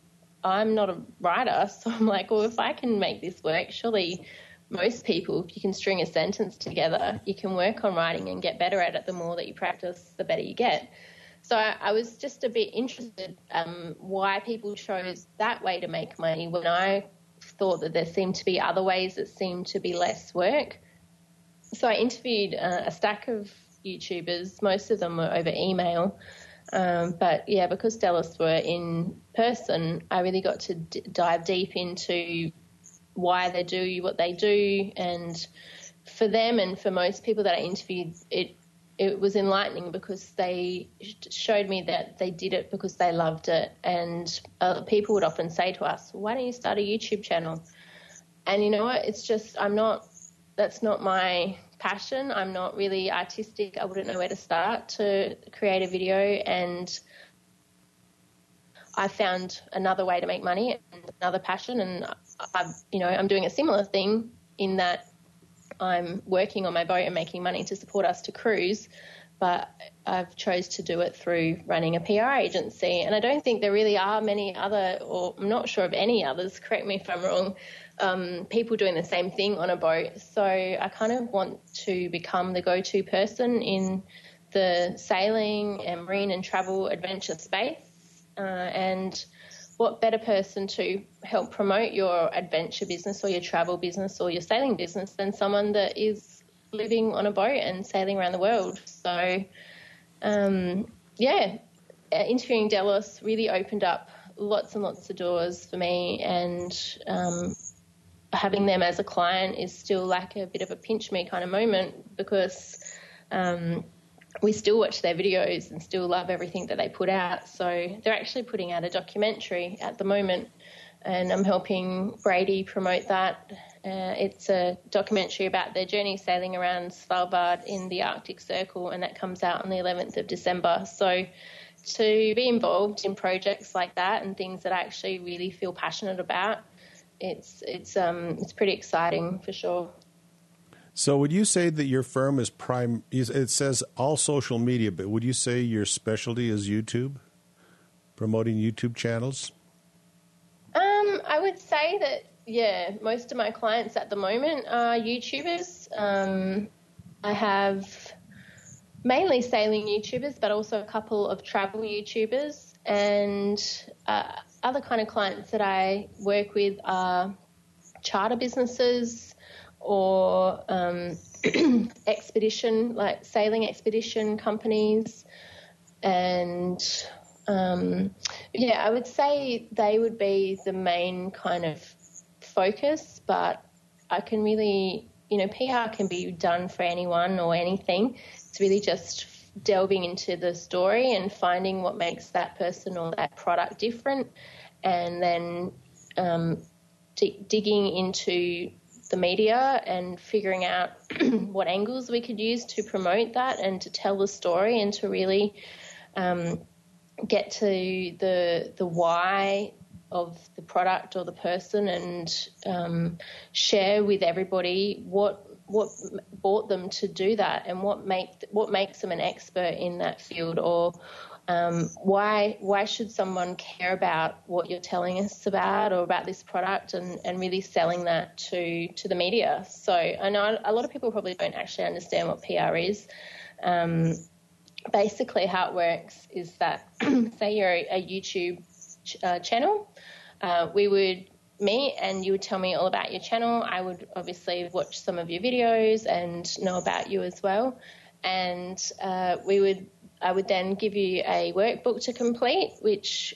not a writer, so I'm like, well, if I can make this work, surely most people, if you can string a sentence together, you can work on writing and get better at it. The more that you practice, the better you get. So I was just a bit interested why people chose that way to make money when I thought that there seemed to be other ways that seemed to be less work. So I interviewed a stack of YouTubers. Most of them were over email. But, yeah, because Delos were in person, I really got to dive deep into why they do what they do. And for them and for most people that I interviewed, it was enlightening because they showed me that they did it because they loved it. And people would often say to us, why don't you start a YouTube channel? And you know what? It's just that's not my passion. I'm not really artistic. I wouldn't know where to start to create a video. And I found another way to make money and another passion. And, I'm doing a similar thing in that I'm working on my boat and making money to support us to cruise, but I've chose to do it through running a PR agency. And I don't think there really are many other, or I'm not sure of any others, correct me if I'm wrong, people doing the same thing on a boat. So I kind of want to become the go-to person in the sailing and marine and travel adventure space. And what better person to help promote your adventure business or your travel business or your sailing business than someone that is living on a boat and sailing around the world? So, interviewing Delos really opened up lots and lots of doors for me, and having them as a client is still like a bit of a pinch me kind of moment because we still watch their videos and still love everything that they put out. So they're actually putting out a documentary at the moment, and I'm helping Brady promote that. It's a documentary about their journey sailing around Svalbard in the Arctic Circle, and that comes out on the 11th of December. So to be involved in projects like that and things that I actually really feel passionate about, it's pretty exciting for sure. So would you say that your firm is it says all social media, but would you say your specialty is YouTube, promoting YouTube channels? I would say that, yeah, most of my clients at the moment are YouTubers. I have mainly sailing YouTubers, but also a couple of travel YouTubers. And other kind of clients that I work with are charter businesses, or expedition, like sailing expedition companies. And, I would say they would be the main kind of focus, but I can really, PR can be done for anyone or anything. It's really just delving into the story and finding what makes that person or that product different, and then digging into the media and figuring out what angles we could use to promote that and to tell the story and to really get to the why of the product or the person, and share with everybody what brought them to do that and what makes them an expert in that field, or why should someone care about what you're telling us about or about this product, and really selling that to the media. So I know a lot of people probably don't actually understand what PR is. Basically how it works is that say you're a YouTube channel, we would meet and you would tell me all about your channel. I would obviously watch some of your videos and know about you as well. And I would then give you a workbook to complete, which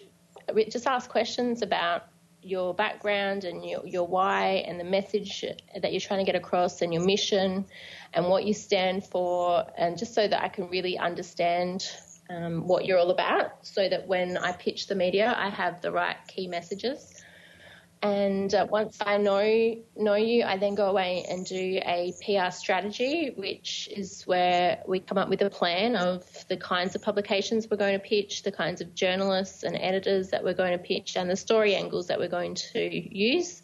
just asks questions about your background and your why and the message that you're trying to get across and your mission and what you stand for, and just so that I can really understand what you're all about, so that when I pitch the media, I have the right key messages. And once I know you, I then go away and do a PR strategy, which is where we come up with a plan of the kinds of publications we're going to pitch, the kinds of journalists and editors that we're going to pitch, and the story angles that we're going to use.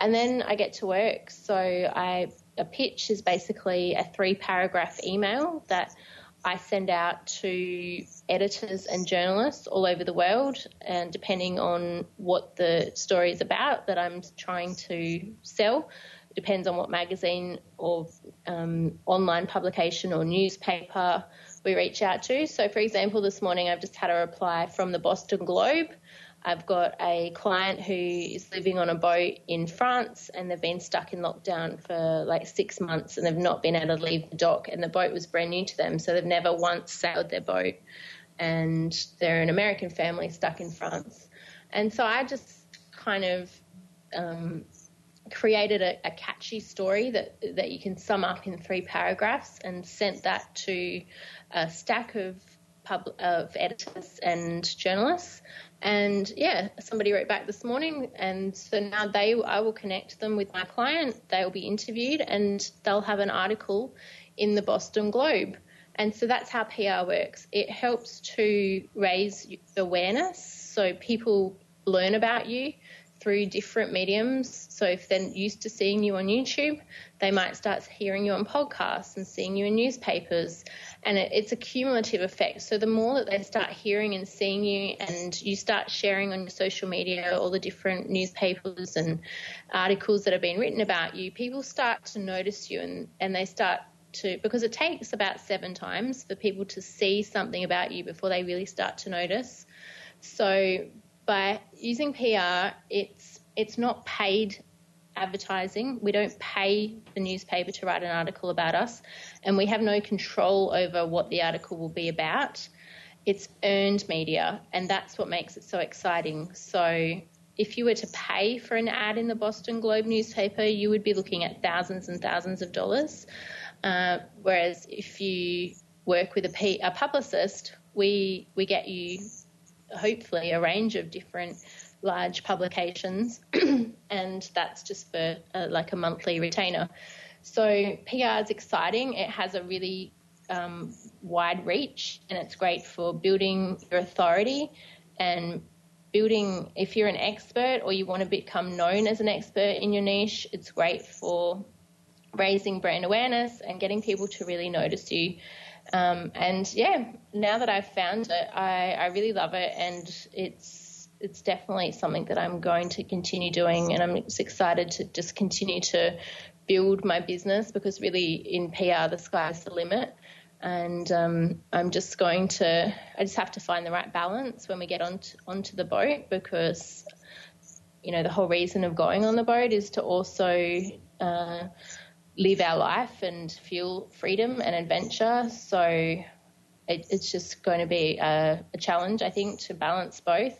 And then I get to work. So a pitch is basically a 3-paragraph email that I send out to editors and journalists all over the world, and depending on what the story is about that I'm trying to sell, it depends on what magazine or online publication or newspaper we reach out to. So, for example, this morning I've just had a reply from the Boston Globe. I've got a client who is living on a boat in France, and they've been stuck in lockdown for like 6 months, and they've not been able to leave the dock, and the boat was brand new to them, so they've never once sailed their boat, and they're an American family stuck in France. And so I just kind of created a catchy story that you can sum up in 3 paragraphs and sent that to a stack of editors and journalists. And yeah, somebody wrote back this morning, and so now I will connect them with my client. They'll be interviewed, and they'll have an article in the Boston Globe. And so that's how PR works. It helps to raise awareness, so people learn about you through different mediums. So if they're used to seeing you on YouTube, they might start hearing you on podcasts and seeing you in newspapers. And it's a cumulative effect. So the more that they start hearing and seeing you, and you start sharing on your social media all the different newspapers and articles that have been written about you, people start to notice you, and they start to, because it takes about 7 times for people to see something about you before they really start to notice. So by using PR, it's not paid advertising. We don't pay the newspaper to write an article about us, and we have no control over what the article will be about. It's earned media, and that's what makes it so exciting. So if you were to pay for an ad in the Boston Globe newspaper, you would be looking at thousands and thousands of dollars, whereas if you work with a publicist, we get you hopefully a range of different large publications, and that's just for like a monthly retainer. So PR is exciting. It has a really wide reach, and it's great for building your authority and building, if you're an expert or you want to become known as an expert in your niche, it's great for raising brand awareness and getting people to really notice you. And yeah, now that I've found it, I really love it, and it's definitely something that I'm going to continue doing, and I'm just excited to just continue to build my business, because really in PR, the sky's the limit. And I just have to find the right balance when we get onto the boat, because, you know, the whole reason of going on the boat is to also live our life and feel freedom and adventure. So it's just going to be a challenge, I think, to balance both.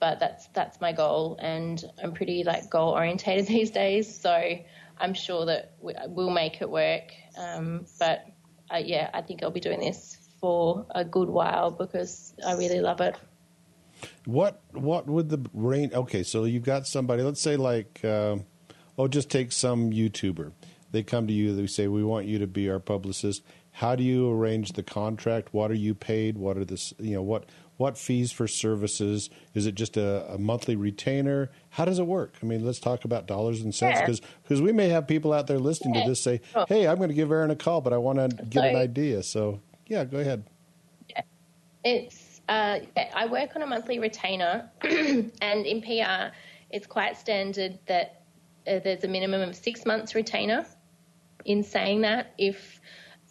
But that's my goal, and I'm pretty like goal orientated these days, so I'm sure that we'll make it work. But I think I'll be doing this for a good while because I really love it. What would the range? Okay, so you've got somebody. Let's say like, just take some YouTuber. They come to you. They say, we want you to be our publicist. How do you arrange the contract? What are you paid? What are this? You know what? What fees for services? Is it just a monthly retainer? How does it work? I mean, let's talk about dollars and cents, because we may have people out there listening to this say, hey, I'm going to give Aaron a call, but I want to get an idea. So, yeah, go ahead. Yeah. It's I work on a monthly retainer, and in PR, it's quite standard that there's a minimum of 6 months retainer. In saying that, if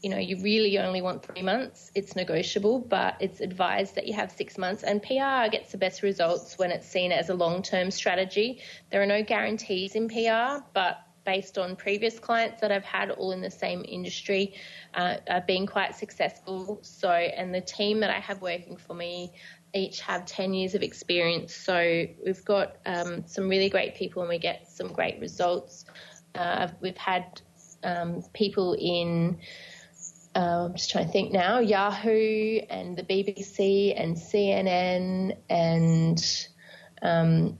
you know, you really only want 3 months, it's negotiable, but it's advised that you have 6 months. And PR gets the best results when it's seen as a long-term strategy. There are no guarantees in PR, but based on previous clients that I've had all in the same industry, I've been quite successful. So, and the team that I have working for me each have 10 years of experience. So we've got some really great people, and we get some great results. We've had people in... I'm just trying to think now, Yahoo and the BBC and CNN and my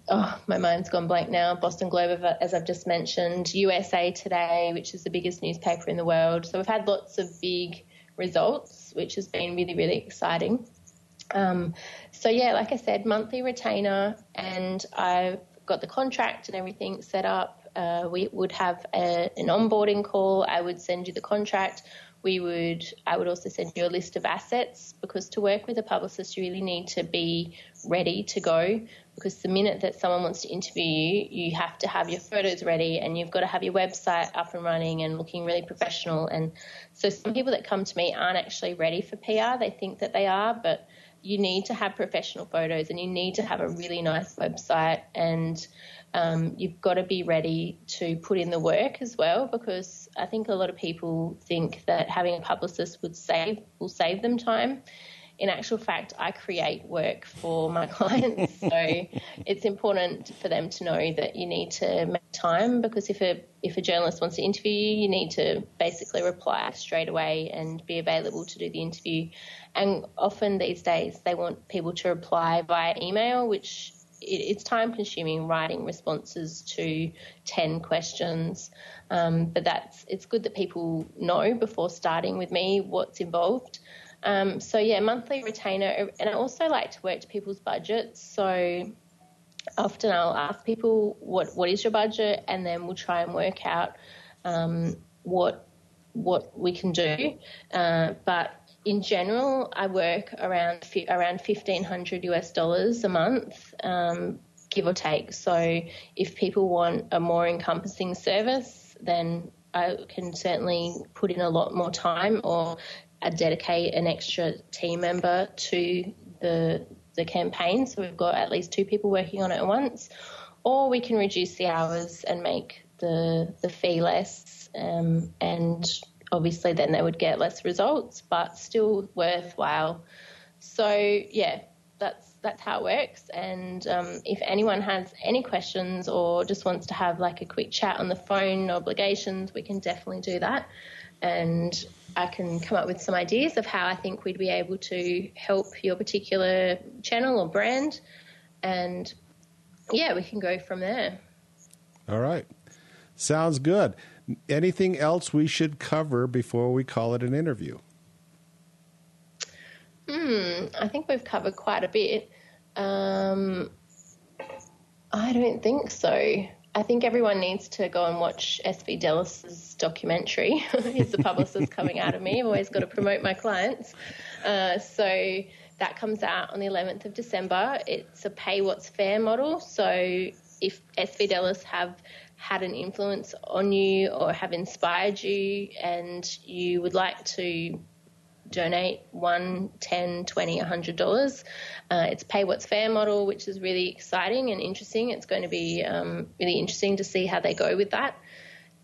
mind's gone blank now, Boston Globe, as I've just mentioned, USA Today, which is the biggest newspaper in the world. So we've had lots of big results, which has been really, really exciting. So, yeah, like I said, monthly retainer, and I've got the contract and everything set up. We would have an onboarding call. I would send you the contract. I would also send you a list of assets, because to work with a publicist, you really need to be ready to go, because the minute that someone wants to interview you, you have to have your photos ready and you've got to have your website up and running and looking really professional. And so some people that come to me aren't actually ready for PR. They think that they are, but you need to have professional photos and you need to have a really nice website, and you've got to be ready to put in the work as well, because I think a lot of people think that having a publicist will save them time. In actual fact, I create work for my clients, so it's important for them to know that you need to make time, because if a journalist wants to interview you, you need to basically reply straight away and be available to do the interview. And often these days they want people to reply via email, which it's time-consuming writing responses to 10 questions, but it's good that people know before starting with me what's involved. So, yeah, monthly retainer, and I also like to work to people's budgets. So often I'll ask people, what is your budget, and then we'll try and work out what we can do, but in general, I work around $1,500 a month, give or take. So if people want a more encompassing service, then I can certainly put in a lot more time, or I dedicate an extra team member to the campaign. So we've got at least two people working on it at once, or we can reduce the hours and make the fee less, and obviously then they would get less results, but still worthwhile. So, yeah, that's how it works. And if anyone has any questions or just wants to have like a quick chat on the phone, no obligations, we can definitely do that. And I can come up with some ideas of how I think we'd be able to help your particular channel or brand. And, yeah, we can go from there. All right. Sounds good. Anything else we should cover before we call it an interview? I think we've covered quite a bit. I don't think so. I think everyone needs to go and watch SV Delos' documentary. He's the publicist coming out of me. I've always got to promote my clients. So that comes out on the 11th of December. It's a pay what's fair model. So if SV Delos have had an influence on you or have inspired you, and you would like to donate $1, $10, $20, $100, it's pay what's fair model, which is really exciting and interesting. It's going to be really interesting to see how they go with that.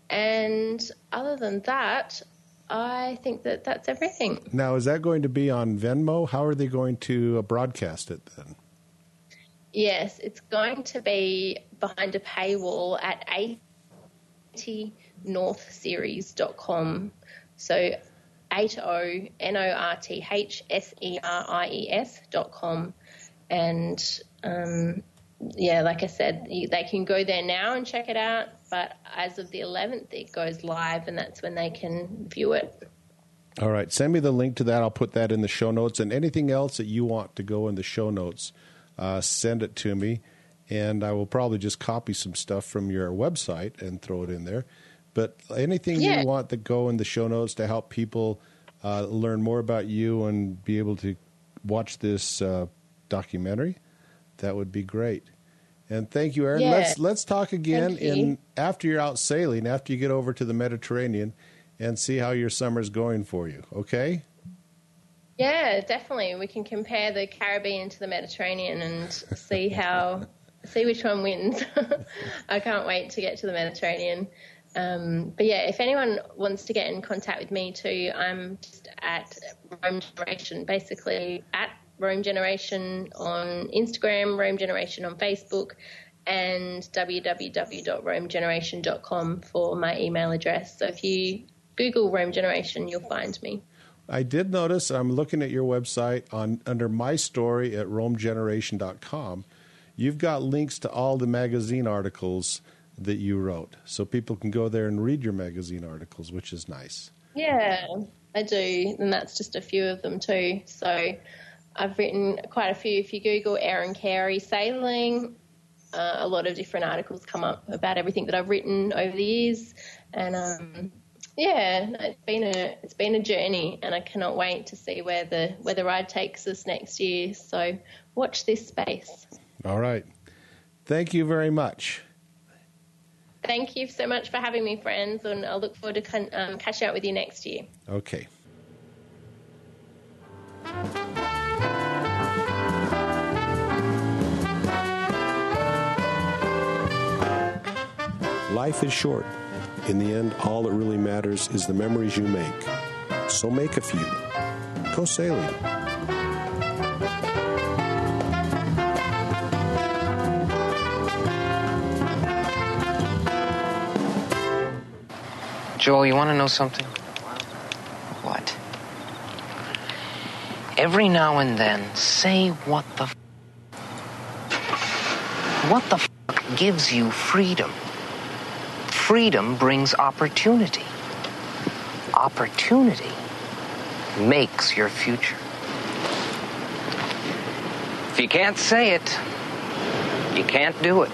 And other than that, I think that that's everything. Now, is that going to be on Venmo? How are they going to broadcast it then? Yes, it's going to be behind a paywall at 80northseries.com. So 80northseries.com. And, yeah, like I said, they can go there now and check it out. But as of the 11th, it goes live, and that's when they can view it. All right. Send me the link to that. I'll put that in the show notes. And anything else that you want to go in the show notes, send it to me, and I will probably just copy some stuff from your website and throw it in there. But anything you want to go in the show notes to help people learn more about you and be able to watch this documentary, that would be great. And thank you, Aaron. Yeah. Let's talk again after you're out sailing, after you get over to the Mediterranean, and see how your summer's going for you, okay? Yeah, definitely. We can compare the Caribbean to the Mediterranean and see see which one wins. I can't wait to get to the Mediterranean. But yeah, if anyone wants to get in contact with me too, I'm just at Roam Generation, basically at Roam Generation on Instagram, Roam Generation on Facebook, and www.roamgeneration.com for my email address. So if you Google Roam Generation, you'll find me. I did notice, I'm looking at your website under my story at roamgeneration.com, you've got links to all the magazine articles that you wrote. So people can go there and read your magazine articles, which is nice. Yeah, I do. And that's just a few of them too. So I've written quite a few. If you Google Aaron Carey sailing, a lot of different articles come up about everything that I've written over the years. And yeah, it's been a journey, and I cannot wait to see where the ride takes us next year. So watch this space. All right. Thank you very much. Thank you so much for having me, friends, and I'll look forward to catching up with you next year. Okay. Life is short. In the end, all that really matters is the memories you make. So make a few. Go sailing. Joel, you want to know something? What? Every now and then, say what the f***. What the f*** gives you freedom? Freedom brings opportunity. Opportunity makes your future. If you can't say it, you can't do it.